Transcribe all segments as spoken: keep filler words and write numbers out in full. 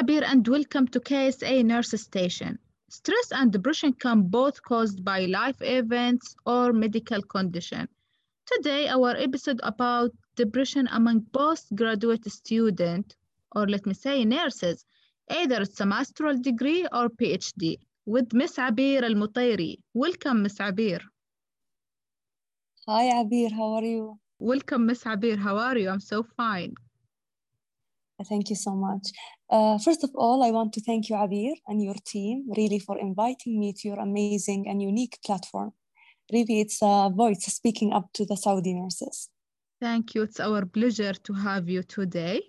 Abeer, and welcome to K S A Nurse Station. Stress and depression can both caused by life events or medical condition. Today, our episode about depression among postgraduate students, or let me say nurses, either it's a master's degree or PhD, with Miss Abeer Al-Mutairi. Welcome, Miss Abeer. Hi, Abeer. How are you? Welcome, Miss Abeer. How are you? I'm so fine. Thank you so much. Uh, first of all, I want to thank you, Abeer, and your team, really, for inviting me to your amazing and unique platform. Really, it's a voice speaking up to the Saudi nurses. Thank you. It's our pleasure to have you today.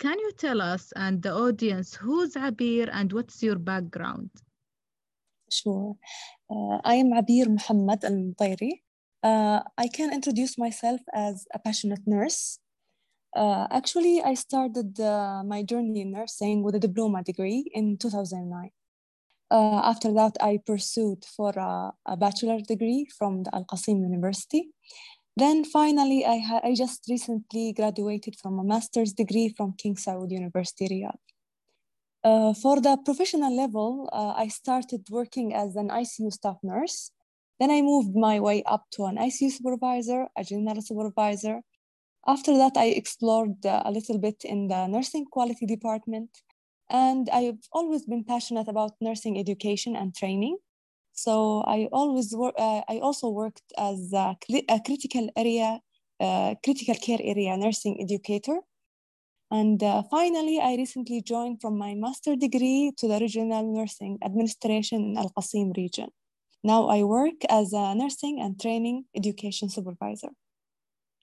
Can you tell us and the audience who's Abeer and what's your background? Sure. Uh, I am Abir Muhammad Al-Tayri. Uh, I can introduce myself as a passionate nurse. Uh, actually, I started uh, my journey in nursing with a diploma degree in two thousand nine. Uh, after that, I pursued for a, a bachelor degree from the Al-Qassim University. Then finally, I, ha- I just recently graduated from a master's degree from King Saud University, Riyadh. Uh, for the professional level, uh, I started working as an I C U staff nurse. Then I moved my way up to an I C U supervisor, a general supervisor. After that, I explored uh, a little bit in the nursing quality department. And I've always been passionate about nursing education and training. So I always wor- uh, I also worked as a, cri- a critical area, uh, critical care area nursing educator. And uh, finally, I recently joined from my master's degree to the Regional Nursing Administration in Al-Qassim region. Now I work as a nursing and training education supervisor.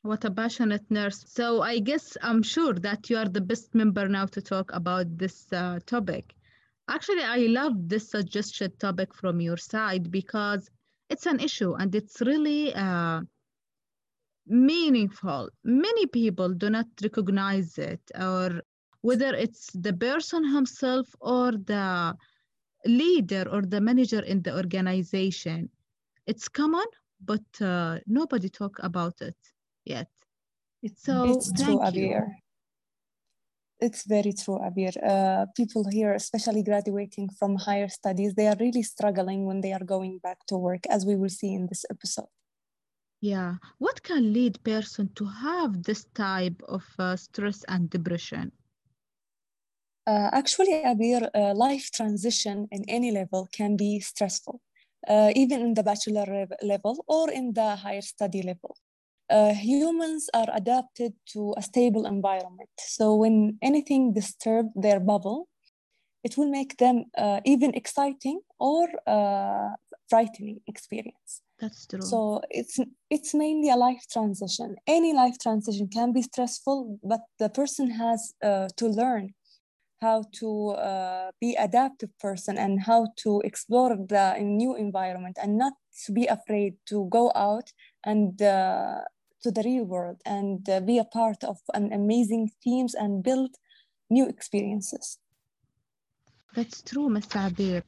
What a passionate nurse. So I guess I'm sure that you are the best member now to talk about this uh, topic. Actually, I love this suggested topic from your side because it's an issue and it's really uh, meaningful. Many people do not recognize it, or whether it's the person himself or the leader or the manager in the organization. It's common, but uh, nobody talk about it yet. It's so it's true, Abeer. It's very true, Abeer. Uh, people here, especially graduating from higher studies, they are really struggling when they are going back to work, as we will see in this episode. Yeah. What can lead person to have this type of uh, stress and depression? Uh, actually, Abeer, uh, life transition in any level can be stressful, uh, even in the bachelor rev- level or in the higher study level. Uh, humans are adapted to a stable environment. So when anything disturbs their bubble, it will make them uh, even exciting or uh, frightening experience. That's true. So it's it's mainly a life transition. Any life transition can be stressful, but the person has uh, to learn how to uh, be adaptive person and how to explore the new environment and not to be afraid to go out and uh, to the real world and uh, be a part of an amazing teams and build new experiences. That's true, Miz Abeer.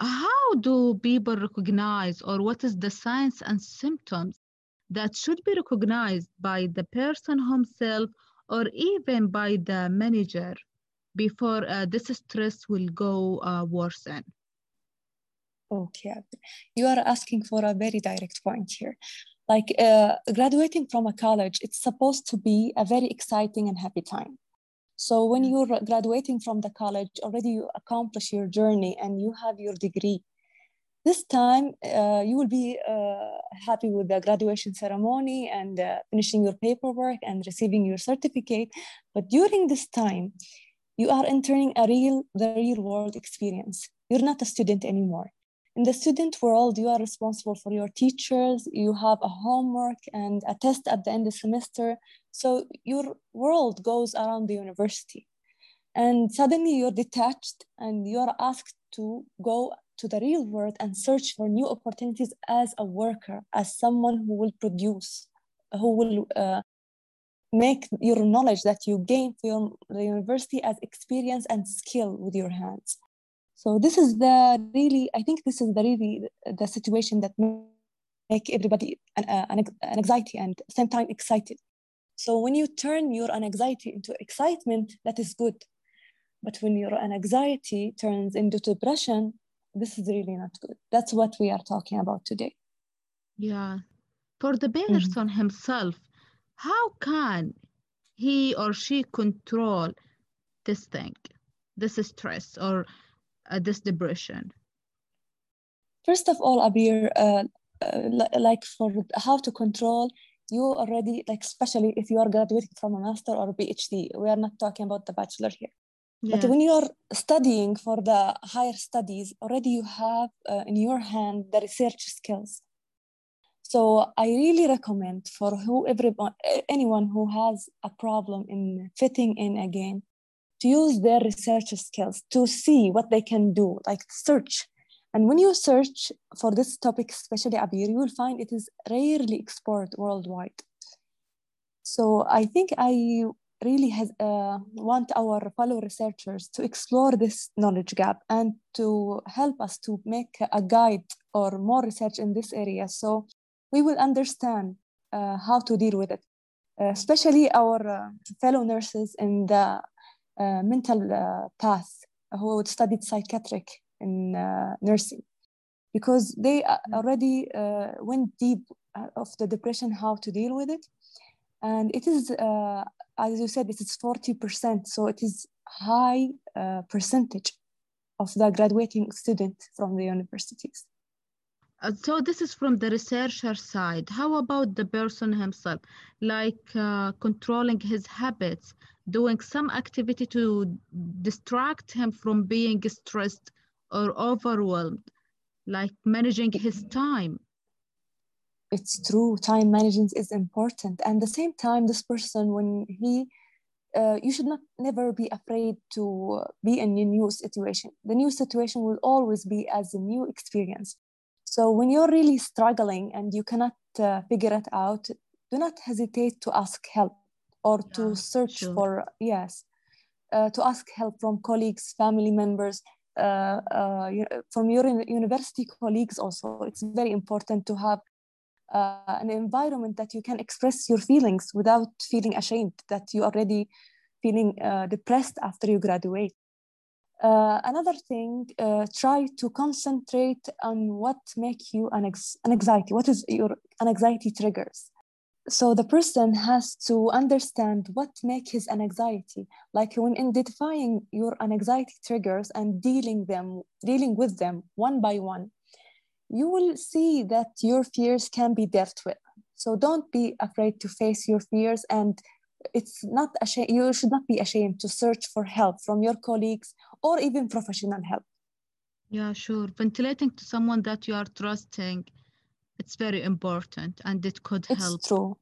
How do people recognize, or what is the signs and symptoms that should be recognized by the person himself or even by the manager before uh, this stress will go uh, worsen? Okay, you are asking for a very direct point here. Like uh, graduating from a college, it's supposed to be a very exciting and happy time. So when you're graduating from the college, already you accomplish your journey and you have your degree. This time, uh, you will be uh, happy with the graduation ceremony and uh, finishing your paperwork and receiving your certificate. But during this time, you are entering a real, the real world experience. You're not a student anymore. In the student world, you are responsible for your teachers, you have a homework and a test at the end of the semester. So your world goes around the university. And suddenly you're detached and you're asked to go to the real world and search for new opportunities as a worker, as someone who will produce, who will uh, make your knowledge that you gain from the university as experience and skill with your hands. So this is the really, I think this is the really the situation that make everybody an, an, an anxiety and same time excited. So when you turn your anxiety into excitement, that is good. But when your anxiety turns into depression, this is really not good. That's what we are talking about today. Yeah. For the person mm-hmm. himself, how can he or she control this thing, this stress or uh, this depression? First of all, Abeer, uh, uh, like for how to control, you already, like especially if you are graduating from a master or a PhD, we are not talking about the bachelor here. Yeah. But when you're studying for the higher studies, already you have uh, in your hand the research skills. So I really recommend for whoever, anyone who has a problem in fitting in again, to use their research skills to see what they can do, like search. And when you search for this topic, especially Abeer, you will find it is rarely exported worldwide. So I think I really has, uh, want our fellow researchers to explore this knowledge gap and to help us to make a guide or more research in this area. So we will understand uh, how to deal with it, uh, especially our uh, fellow nurses in the uh, mental uh, path who studied psychiatric in uh, nursing, because they already uh, went deep of the depression, how to deal with it. And it is, uh, as you said, it is forty percent. So it is high uh, percentage of the graduating students from the universities. So this is from the researcher side. How about the person himself, like uh, controlling his habits, doing some activity to distract him from being stressed or overwhelmed, like managing his time? It's true, time management is important. And at the same time, this person, when he, uh, you should not never be afraid to be in a new situation. The new situation will always be as a new experience. So when you're really struggling and you cannot uh, figure it out, do not hesitate to ask help or yeah, to search sure. for, yes, uh, to ask help from colleagues, family members, uh, uh, from your university colleagues also. It's very important to have uh, an environment that you can express your feelings without feeling ashamed that you're already feeling uh, depressed after you graduate. Uh, another thing, uh, try to concentrate on what make you an anxiety. What is your anxiety triggers? So the person has to understand what make his anxiety. Like when identifying your anxiety triggers and dealing them, dealing with them one by one, you will see that your fears can be dealt with. So don't be afraid to face your fears, and it's not ashamed, you should not be ashamed to search for help from your colleagues or even professional help. Yeah, sure. Ventilating to someone that you are trusting, it's very important and it could it's help. It's true.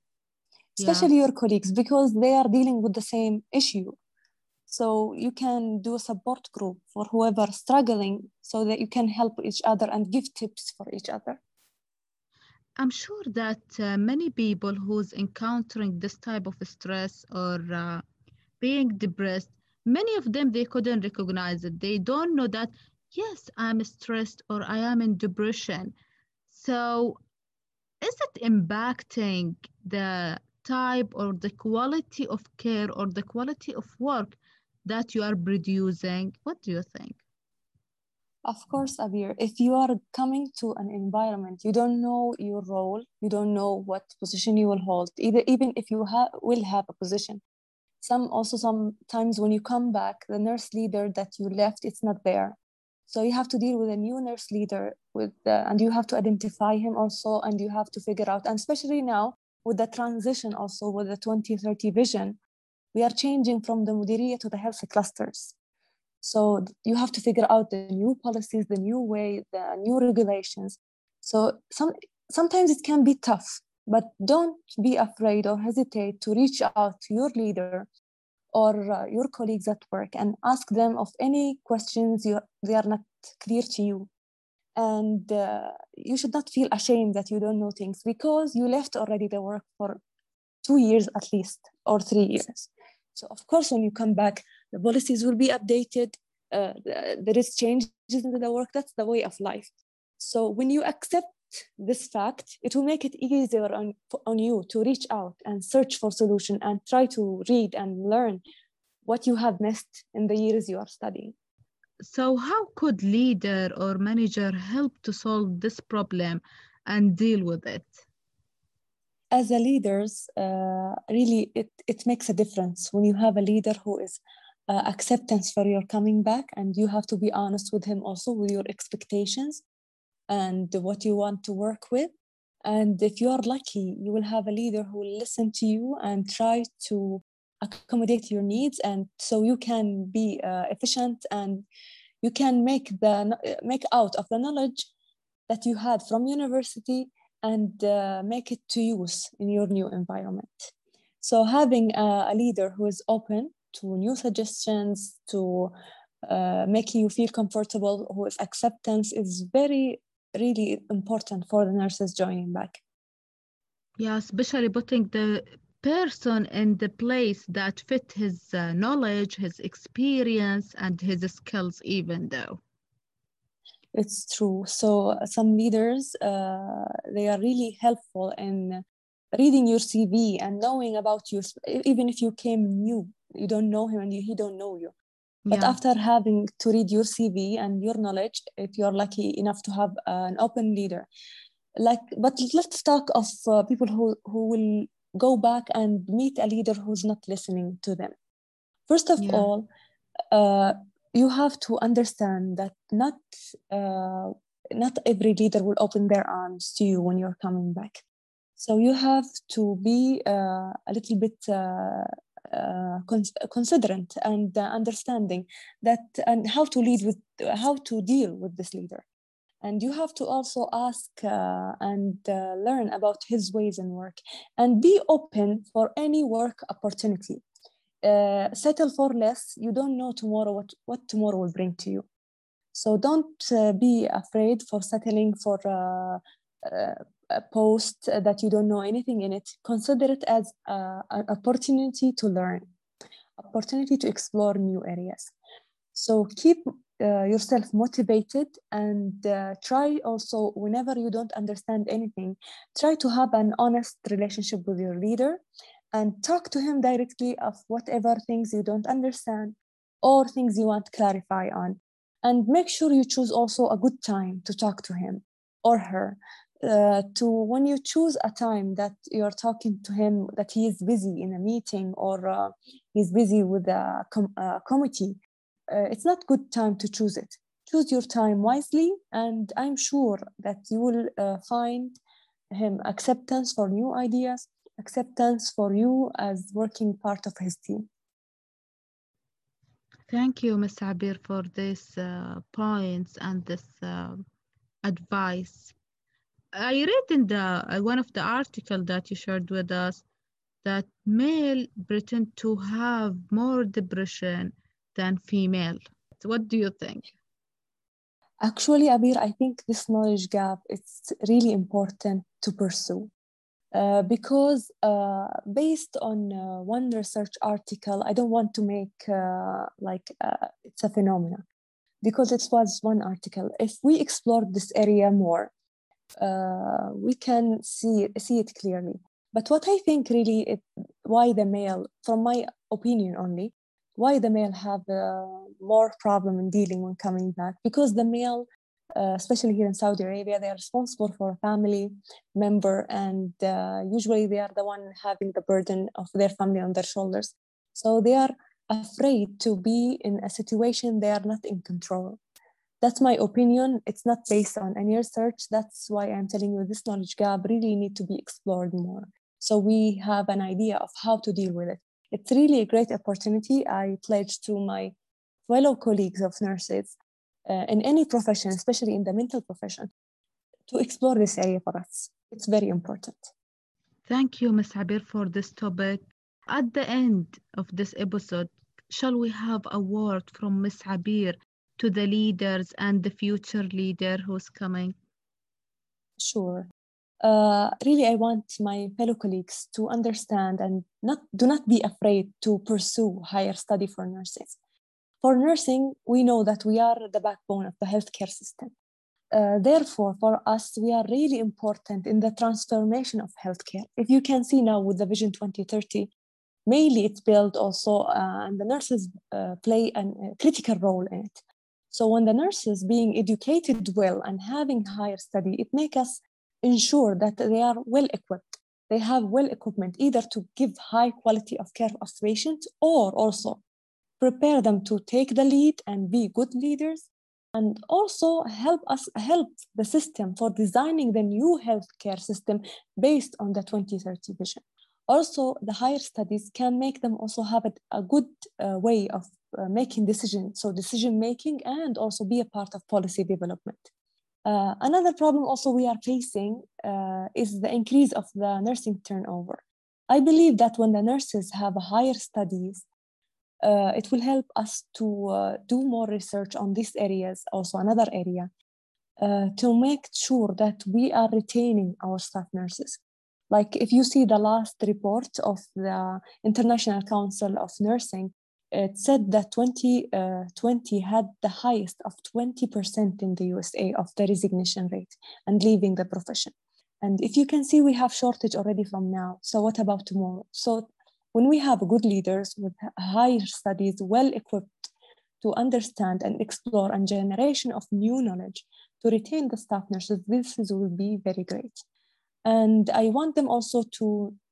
Especially yeah. your colleagues, because they are dealing with the same issue. So you can do a support group for whoever is struggling so that you can help each other and give tips for each other. I'm sure that uh, many people who's encountering this type of stress or uh, being depressed, many of them, they couldn't recognize it. They don't know that, yes, I'm stressed or I am in depression. So is it impacting the type or the quality of care or the quality of work that you are producing? What do you think? Of course, Abeer, if you are coming to an environment, you don't know your role, you don't know what position you will hold, either, even if you ha- will have a position. Some also sometimes when you come back, the nurse leader that you left, it's not there. So you have to deal with a new nurse leader with, uh, and you have to identify him also, and you have to figure out, and especially now with the transition also with the twenty thirty vision, we are changing from the Mudiriyah to the health clusters. So you have to figure out the new policies, the new way, the new regulations. So some, sometimes it can be tough, but don't be afraid or hesitate to reach out to your leader or uh, your colleagues at work and ask them of any questions you, they are not clear to you. And uh, you should not feel ashamed that you don't know things, because you left already the work for two years at least, or three years. So of course, when you come back, the policies will be updated. Uh, there is changes in the work. That's the way of life. So when you accept this fact, it will make it easier on, on you to reach out and search for solution and try to read and learn what you have missed in the years you are studying. So how could leader or manager help to solve this problem and deal with it? As a leaders, uh, really, it, it makes a difference when you have a leader who is uh, acceptance for your coming back, and you have to be honest with him also with your expectations and what you want to work with. And if you are lucky, you will have a leader who will listen to you and try to accommodate your needs, and so you can be uh, efficient and you can make the make out of the knowledge that you had from university and uh, make it to use in your new environment. So having a, a leader who is open to new suggestions, to uh, making you feel comfortable, who is acceptance, is very, really important for the nurses joining back. Yeah, especially putting the person in the place that fit his uh, knowledge, his experience, and his skills even though. It's true. So some leaders, uh, they are really helpful in reading your C V and knowing about you, even if you came new, you don't know him and he don't know you. But yeah, after having to read your C V and your knowledge, if you're lucky enough to have an open leader, like, but let's talk of uh, people who, who will go back and meet a leader who's not listening to them. First of yeah. all, uh, you have to understand that not uh, not every leader will open their arms to you when you're coming back. So you have to be uh, a little bit uh, uh, cons considerate and uh, understanding that, and how to lead with, how to deal with this leader. And you have to also ask uh, and uh, learn about his ways and work, and be open for any work opportunity. Uh, settle for less. You don't know tomorrow what, what tomorrow will bring to you. So don't uh, be afraid for settling for uh, uh, a post that you don't know anything in it. Consider it as uh, an opportunity to learn, opportunity to explore new areas. So keep uh, yourself motivated, and uh, try also, whenever you don't understand anything, try to have an honest relationship with your leader, and talk to him directly of whatever things you don't understand or things you want to clarify on. And make sure you choose also a good time to talk to him or her. Uh, to when you choose a time that you're talking to him, that he is busy in a meeting or uh, he's busy with a, com a committee, uh, it's not good time to choose it. Choose your time wisely, and I'm sure that you will uh, find him acceptance for new ideas, acceptance for you as working part of his team. Thank you, Miz Abeer, for these uh, points and this uh, advice. I read in the uh, one of the articles that you shared with us that male pretend to have more depression than female. So what do you think? Actually, Abeer, I think this knowledge gap is really important to pursue. Uh, because uh, based on uh, one research article, I don't want to make uh, like uh, it's a phenomena, because it was one article. If we explore this area more, uh, we can see, see it clearly. But what I think really, it, why the male, from my opinion only, why the male have uh, more problem in dealing when coming back, because the male, Uh, especially here in Saudi Arabia, they are responsible for a family member, and uh, usually they are the one having the burden of their family on their shoulders. So they are afraid to be in a situation they are not in control. That's my opinion. It's not based on any research. That's why I'm telling you this knowledge gap really needs to be explored more, so we have an idea of how to deal with it. It's really a great opportunity. I pledge to my fellow colleagues of nurses Uh, in any profession, especially in the mental profession, to explore this area for us. It's very important. Thank you, Miz Abeer, for this topic. At the end of this episode, shall we have a word from Miz Abeer to the leaders and the future leader who's coming? Sure. Uh, really, I want my fellow colleagues to understand and not do not be afraid to pursue higher study for nurses. For nursing, we know that we are the backbone of the healthcare system. Uh, therefore, for us, we are really important in the transformation of healthcare. If you can see now with the Vision twenty thirty, mainly it's built also, uh, and the nurses uh, play a critical role in it. So when the nurses being educated well and having higher study, it makes us ensure that they are well equipped. They have well equipment either to give high quality of care of patients or also prepare them to take the lead and be good leaders, and also help us help the system for designing the new healthcare system based on the twenty thirty vision. Also, the higher studies can make them also have a, a good uh, way of uh, making decisions, so decision making, and also be a part of policy development. Uh, another problem also we are facing uh, is the increase of the nursing turnover. I believe that when the nurses have a higher studies, Uh, it will help us to uh, do more research on these areas, also another area, uh, to make sure that we are retaining our staff nurses. Like if you see the last report of the International Council of Nursing, it said that twenty twenty had the highest of twenty percent in the U S A of the resignation rate and leaving the profession. And if you can see, we have shortage already from now. So what about tomorrow? So when we have good leaders with higher studies, well-equipped to understand and explore and generation of new knowledge to retain the staff nurses, this is, will be very great. And I want them also to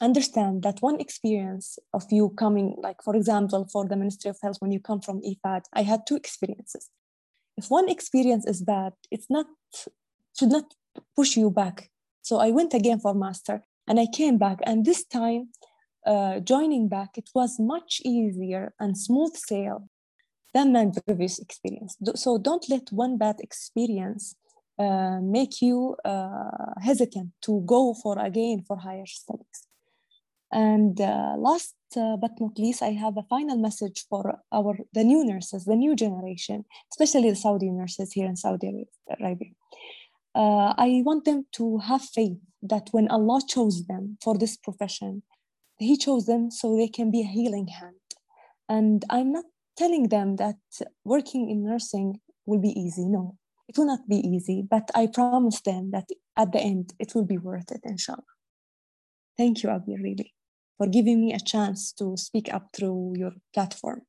understand that one experience of you coming, like for example, for the Ministry of Health, when you come from I F A D, I had two experiences. If one experience is bad, it's not, should not push you back. So I went again for master and I came back, and this time, Uh, joining back, it was much easier and smooth sail than my previous experience. So don't let one bad experience uh, make you uh, hesitant to go for again for higher studies. And uh, last uh, but not least, I have a final message for our the new nurses, the new generation, especially the Saudi nurses here in Saudi Arabia. Uh, I want them to have faith that when Allah chose them for this profession, He chose them so they can be a healing hand. And I'm not telling them that working in nursing will be easy. No, it will not be easy, but I promise them that at the end, it will be worth it, inshallah. Thank you, Abeer, really, for giving me a chance to speak up through your platform.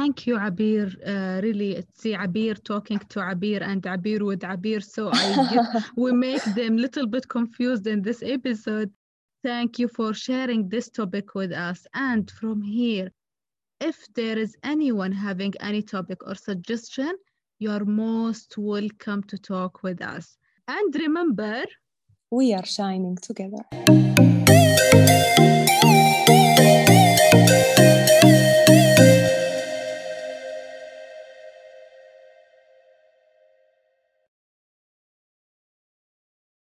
Thank you, Abeer. Uh, really, it's Abeer talking to Abeer and Abeer with Abeer. So I get, we make them a little bit confused in this episode. Thank you for sharing this topic with us. And from here, if there is anyone having any topic or suggestion, you're most welcome to talk with us. And remember, we are shining together.